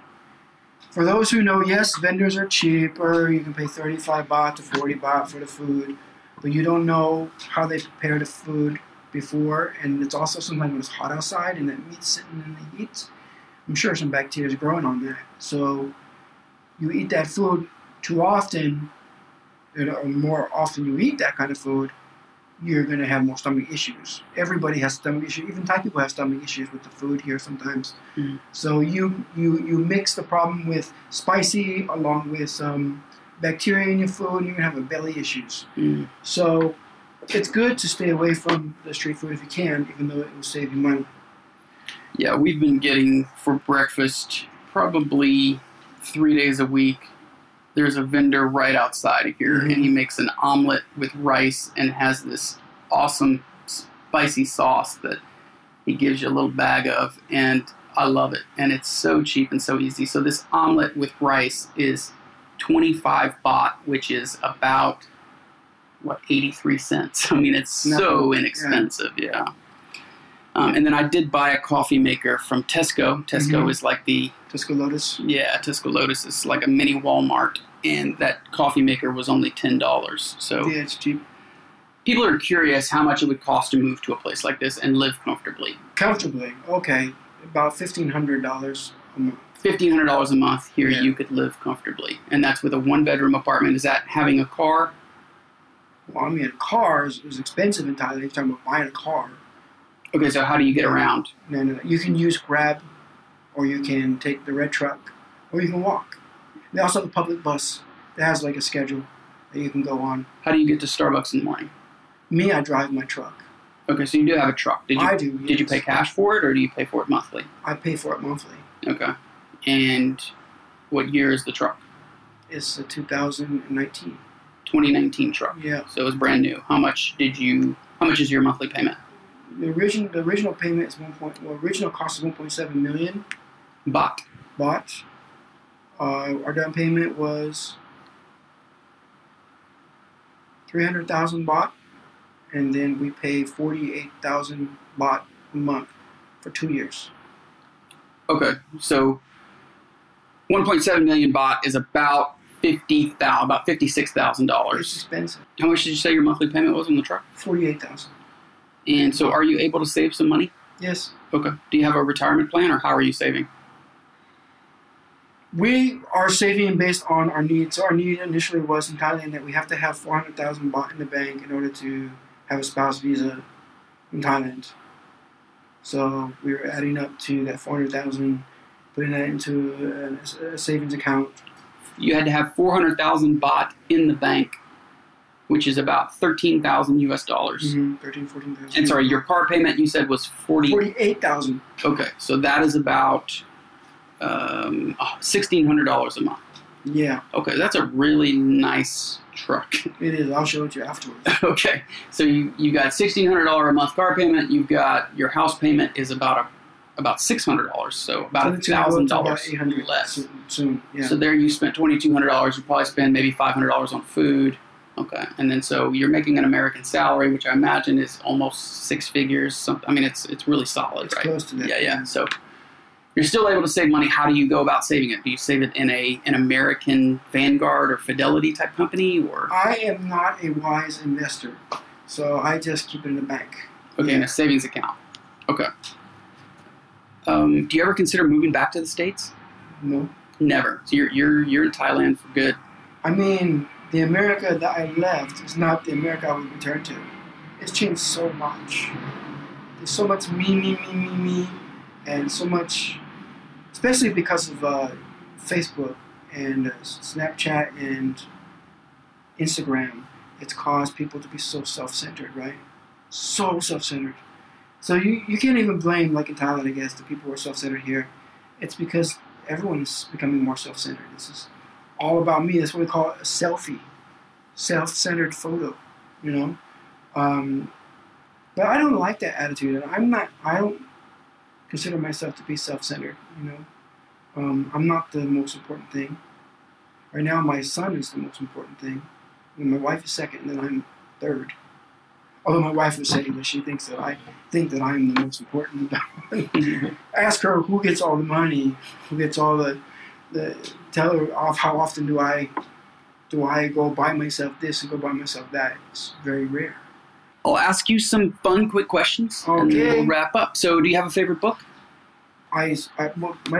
For those who know, yes, vendors are cheaper. You can pay 35 baht to 40 baht for the food, but you don't know how they prepare the food before, and it's also sometimes when it's hot outside and that meat's sitting in the heat. I'm sure some bacteria is growing on that. So you eat that food too often, or more often you eat that kind of food, you're going to have more stomach issues. Everybody has stomach issues. Even Thai people have stomach issues with the food here sometimes. Mm. So you mix the problem with spicy along with some bacteria in your food, and you're going to have belly issues. Mm. So it's good to stay away from the street food if you can, even though it will save you money. Yeah, we've been getting for breakfast probably 3 days a week. There's a vendor right outside of here, mm-hmm. and he makes an omelet with rice and has this awesome spicy sauce that he gives you a little bag of, and I love it. And it's so cheap and so easy. So this omelet with rice is 25 baht, which is about, what, 83 cents. I mean, it's so inexpensive, yeah. And then I did buy a coffee maker from Tesco. Tesco is like the... Tesco Lotus? Yeah, Tesco Lotus is like a mini Walmart. And that coffee maker was only $10. So yeah, it's cheap. People are curious how much it would cost to move to a place like this and live comfortably. Comfortably, okay. About $1,500 a month. $1,500 a month here, you could live comfortably. And that's with a one-bedroom apartment. Is that having a car? Well, I mean, a car is expensive in Thailand. You're talking about buying a car. Okay, so how do you get around? No. You can use Grab, or you can take the red truck, or you can walk. They also have a public bus that has like a schedule that you can go on. How do you get to Starbucks in the morning? Me, I drive my truck. Okay, so you do have a truck. I do, yes. Did you pay cash for it, or do you pay for it monthly? I pay for it monthly. Okay. And what year is the truck? It's a 2019. 2019 truck. Yeah. So it was brand new. How much is your monthly payment? The original payment is original cost is 1.7 million. Baht. Our down payment was 300,000 baht, and then we paid 48,000 baht a month for 2 years. Okay, so 1.7 million baht is about $56,000. It's expensive. How much did you say your monthly payment was on the truck? 48,000. And so are you able to save some money? Yes. Okay. Do you have a retirement plan, or how are you saving? We are saving based on our needs. So our need initially was in Thailand that we have to have 400,000 baht in the bank in order to have a spouse visa in Thailand. So we were adding up to that 400,000, putting that into a savings account. You had to have 400,000 baht in the bank, which is about $13,000 US. Mm-hmm. 13,000-14,000. And sorry, your car payment you said was 48,000. Okay, so that is about $1,600 a month. Yeah. Okay, that's a really nice truck. It is. I'll show it to you afterwards. Okay, so you got $1,600 a month car payment. You've got your house payment is about $600, so about $1,000 less. Soon, yeah. So there you spent $2,200. You probably spend maybe $500 on food. Okay, and then so you're making an American salary, which I imagine is almost six figures. Something. I mean, it's really solid, it's right? Close to that. Yeah. So you're still able to save money. How do you go about saving it? Do you save it in an American Vanguard or Fidelity type company? Or I am not a wise investor, so I just keep it in the bank. Okay, in a savings account. Okay. Do you ever consider moving back to the States? No. Never. So you're in Thailand for good. I mean, the America that I left is not the America I would return to. It's changed so much. There's so much me, and so much, especially because of Facebook and Snapchat and Instagram. It's caused people to be so self-centered, right? So self-centered. So you can't even blame, like in Thailand, I guess, the people who are self-centered here. It's because everyone is becoming more self-centered. This is all about me. That's what we call a selfie, self-centered photo, you know? But I don't like that attitude. I don't consider myself to be self-centered, you know? I'm not the most important thing. Right now, my son is the most important thing. And my wife is second, and then I'm third. Although my wife was saying that she thinks that I think that I'm the most important. Ask her who gets all the money, who gets all tell her how often do I go buy myself this and go buy myself that. It's very rare. I'll ask you some fun, quick questions, and then we'll wrap up. So do you have a favorite book? My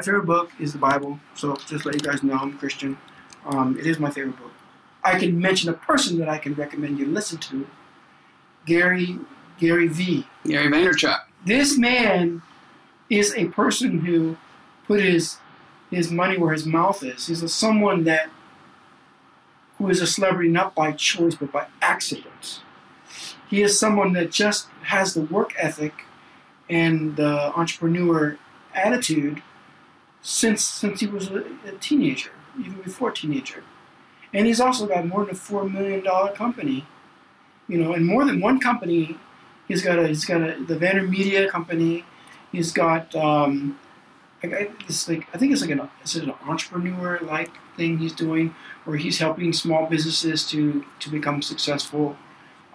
favorite book is the Bible, so just let you guys know I'm a Christian. It is my favorite book. I can mention a person that I can recommend you listen to. Gary Vaynerchuk. This man is a person who put his money where his mouth is. He's someone who is a celebrity not by choice but by accident. He is someone that just has the work ethic and the entrepreneur attitude since he was a teenager, even before teenager. And he's also got more than a $4 million company. You know, and more than one company, he's got the Vander Media company, He's got I think it's an entrepreneur like thing he's doing, where he's helping small businesses to become successful.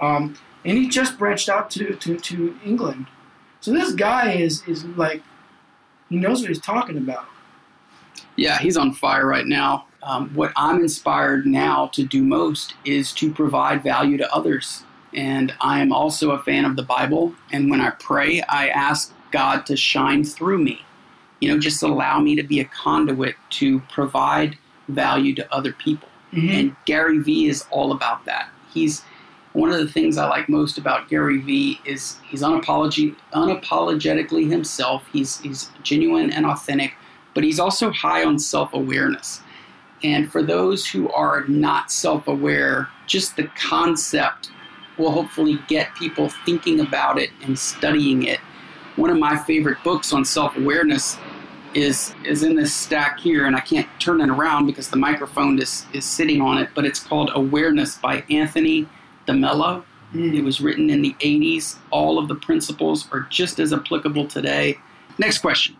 And he just branched out to England. So this guy is like, he knows what he's talking about. Yeah, he's on fire right now. What I'm inspired now to do most is to provide value to others. And I am also a fan of the Bible. And when I pray, I ask God to shine through me. You know, just allow me to be a conduit to provide value to other people. Mm-hmm. And Gary V is all about that. He's one of the things I like most about Gary V is he's unapologetically himself. He's genuine and authentic, but he's also high on self-awareness. And for those who are not self-aware, just the concept will hopefully get people thinking about it and studying it. One of my favorite books on self-awareness is in this stack here, and I can't turn it around because the microphone is sitting on it, but it's called Awareness by Anthony DeMello. It was written in the 80s. All of the principles are just as applicable today. Next question.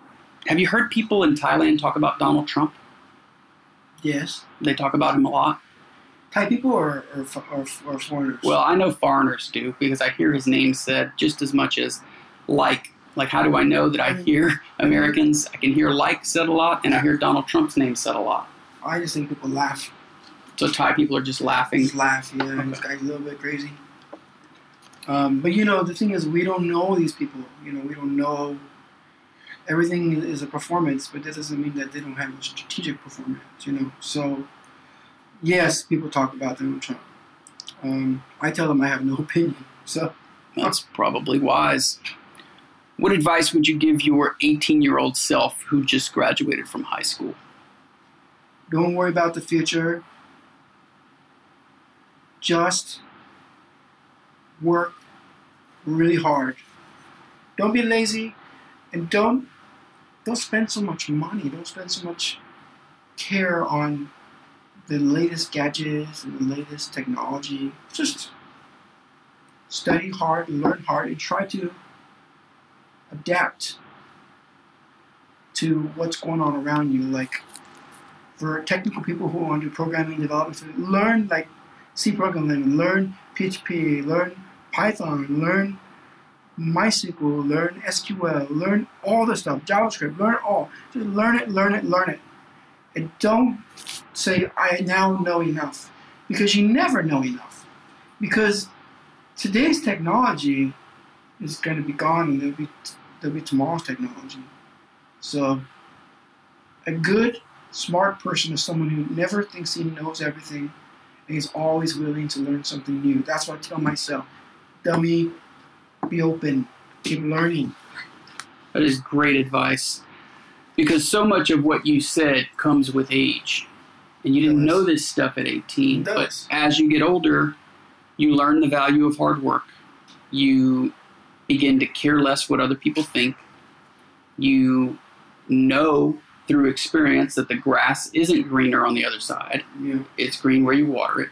Have you heard people in Thailand talk about Donald Trump? Yes. They talk about him a lot. Thai people or foreigners? Well, I know foreigners do because I hear his name said just as much as like. Like, how do I know that I hear Americans? I can hear like said a lot, and I hear Donald Trump's name said a lot. I just think people laugh. So Thai people are just laughing? Just laugh, yeah. Okay. This guy's a little bit crazy. But, you know, the thing is we don't know these people. You know, we don't know. Everything is a performance, but that doesn't mean that they don't have a strategic performance, you know. So, yes, people talk about Donald Trump. I tell them I have no opinion. So that's probably wise. What advice would you give your 18-year-old self who just graduated from high school? Don't worry about the future. Just work really hard. Don't be lazy, and don't spend so much money. Don't spend so much care on the latest gadgets and the latest technology. Just study hard and learn hard and try to adapt to what's going on around you. Like, for technical people who want to do programming development, learn like C programming, learn PHP, learn Python, learn MySQL, learn SQL, learn all this stuff, JavaScript, learn it all. Just learn it. And don't say, I now know enough, because you never know enough. Because today's technology is going to be gone, and there'll be tomorrow's technology. So a good, smart person is someone who never thinks he knows everything and is always willing to learn something new. That's what I tell myself. Dummy, be open, keep learning. That is great advice, because so much of what you said comes with age. And you didn't know this stuff at 18, but as you get older, you learn the value of hard work. You begin to care less what other people think. You know through experience that the grass isn't greener on the other side. Yeah. It's green where you water it.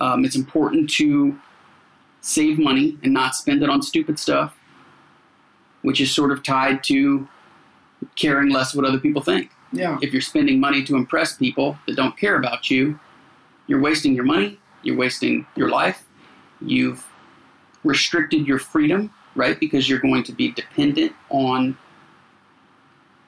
It's important to save money and not spend it on stupid stuff, which is sort of tied to caring less what other people think. Yeah. If you're spending money to impress people that don't care about you, you're wasting your money, you're wasting your life, you've restricted your freedom, right? Because you're going to be dependent on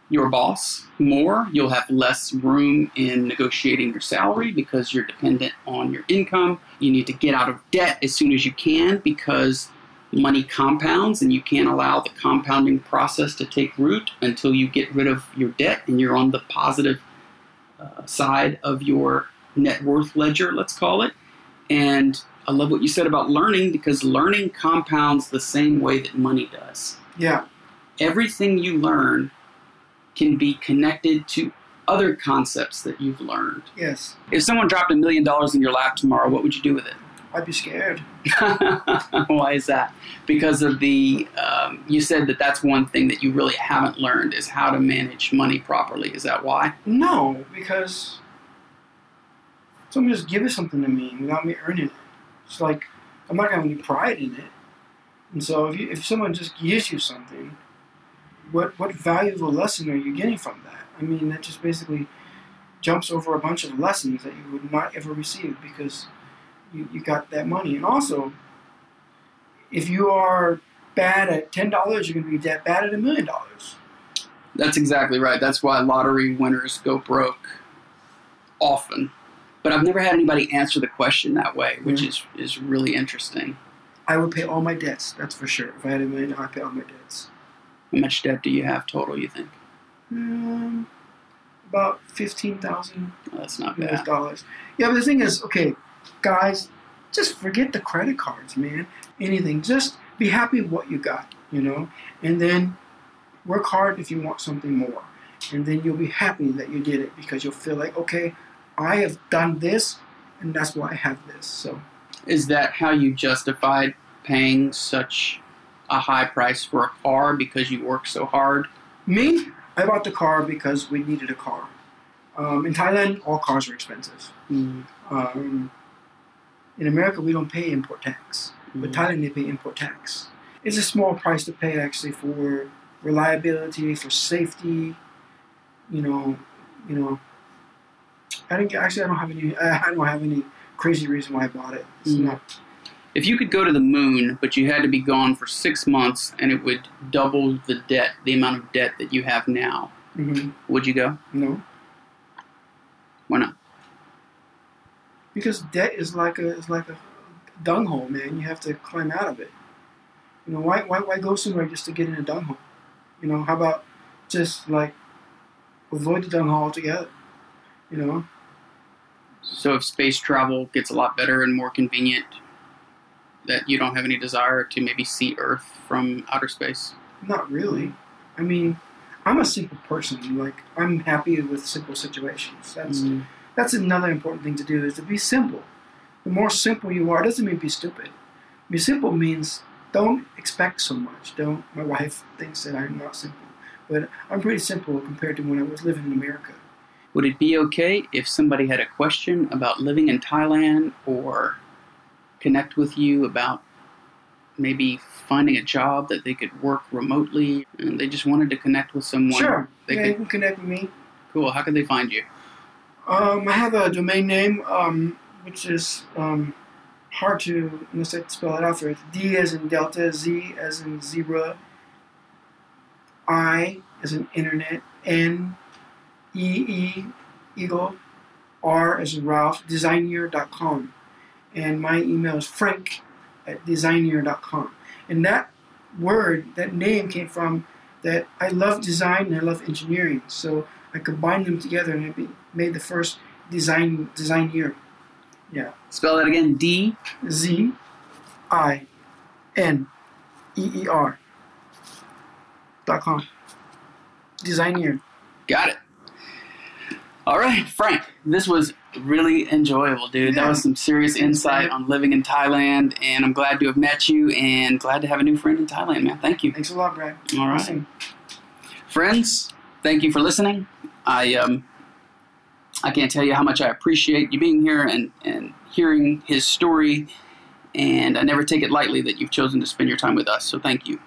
your boss more. You'll have less room in negotiating your salary because you're dependent on your income. You need to get out of debt as soon as you can, because money compounds and you can't allow the compounding process to take root until you get rid of your debt and you're on the positive side of your net worth ledger, let's call it. And I love what you said about learning, because learning compounds the same way that money does. Yeah. Everything you learn can be connected to other concepts that you've learned. Yes. If someone dropped $1 million in your lap tomorrow, what would you do with it? I'd be scared. Why is that? Because of the, you said that that's one thing that you really haven't learned is how to manage money properly. Is that why? No, because someone just gives something to me without me earning it. It's like, I'm not going to have any pride in it. And so if someone just gives you something, what valuable lesson are you getting from that? I mean, that just basically jumps over a bunch of lessons that you would not ever receive because you got that money. And also, if you are bad at $10, you're going to be that bad at $1 million. That's exactly right. That's why lottery winners go broke often. But I've never had anybody answer the question that way, which is really interesting. I would pay all my debts, that's for sure. If I had $1 million, I'd pay all my debts. How much debt do you have total, you think? About $15,000. Oh, that's not bad. Dollars. Yeah, but the thing is, okay, guys, just forget the credit cards, man. Anything. Just be happy with what you got, you know? And then work hard if you want something more. And then you'll be happy that you did it because you'll feel like, okay, I have done this, and that's why I have this. So, is that how you justified paying such a high price for a car because you worked so hard? Me? I bought the car because we needed a car. In Thailand, all cars are expensive. In America, we don't pay import tax. But Thailand, they pay import tax. It's a small price to pay, actually, for reliability, for safety. You know. I don't have any crazy reason why I bought it. If you could go to the moon, but you had to be gone for 6 months and it would double the amount of debt that you have now, would you go? No. Why not? Because debt is like a dung hole, man. You have to climb out of it. You know, why go somewhere just to get in a dung hole? You know, how about just like avoid the dung hole altogether? You know? So if space travel gets a lot better and more convenient, that you don't have any desire to maybe see Earth from outer space? Not really. I mean, I'm a simple person. Like, I'm happy with simple situations. That's another important thing to do, is to be simple. The more simple you are, it doesn't mean be stupid. I mean, simple means don't expect so much. My wife thinks that I'm not simple. But I'm pretty simple compared to when I was living in America. Would it be okay if somebody had a question about living in Thailand or connect with you about maybe finding a job that they could work remotely and they just wanted to connect with someone? Sure. You can connect with me. Cool. How can they find you? I have a domain name, which is hard to, unless I spell it out for you. D as in Delta, Z as in Zebra, I as in Internet, N Eagle, R as in Ralph, Dzineer.com. And my email is frank@dzineer.com. And that word, that name came from that I love design and I love engineering. So I combined them together and it made the first Dzineer. Yeah. Spell that again. DZINEER.com. Dzineer. Got it. All right, Frank, this was really enjoyable, dude. Yeah. That was some serious insight on living in Thailand, and I'm glad to have met you and glad to have a new friend in Thailand, man. Thank you. Thanks a lot, Brad. All right. Awesome. Friends, thank you for listening. I can't tell you how much I appreciate you being here and hearing his story, and I never take it lightly that you've chosen to spend your time with us, so thank you.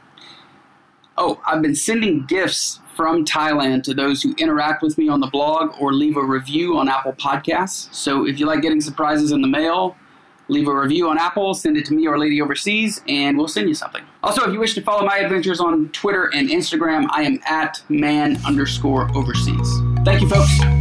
Oh, I've been sending gifts from Thailand to those who interact with me on the blog or leave a review on Apple Podcasts. So if you like getting surprises in the mail, leave a review on Apple, send it to me or Lady Overseas, and we'll send you something. Also, if you wish to follow my adventures on Twitter and Instagram, I am at man_overseas. Thank you, folks.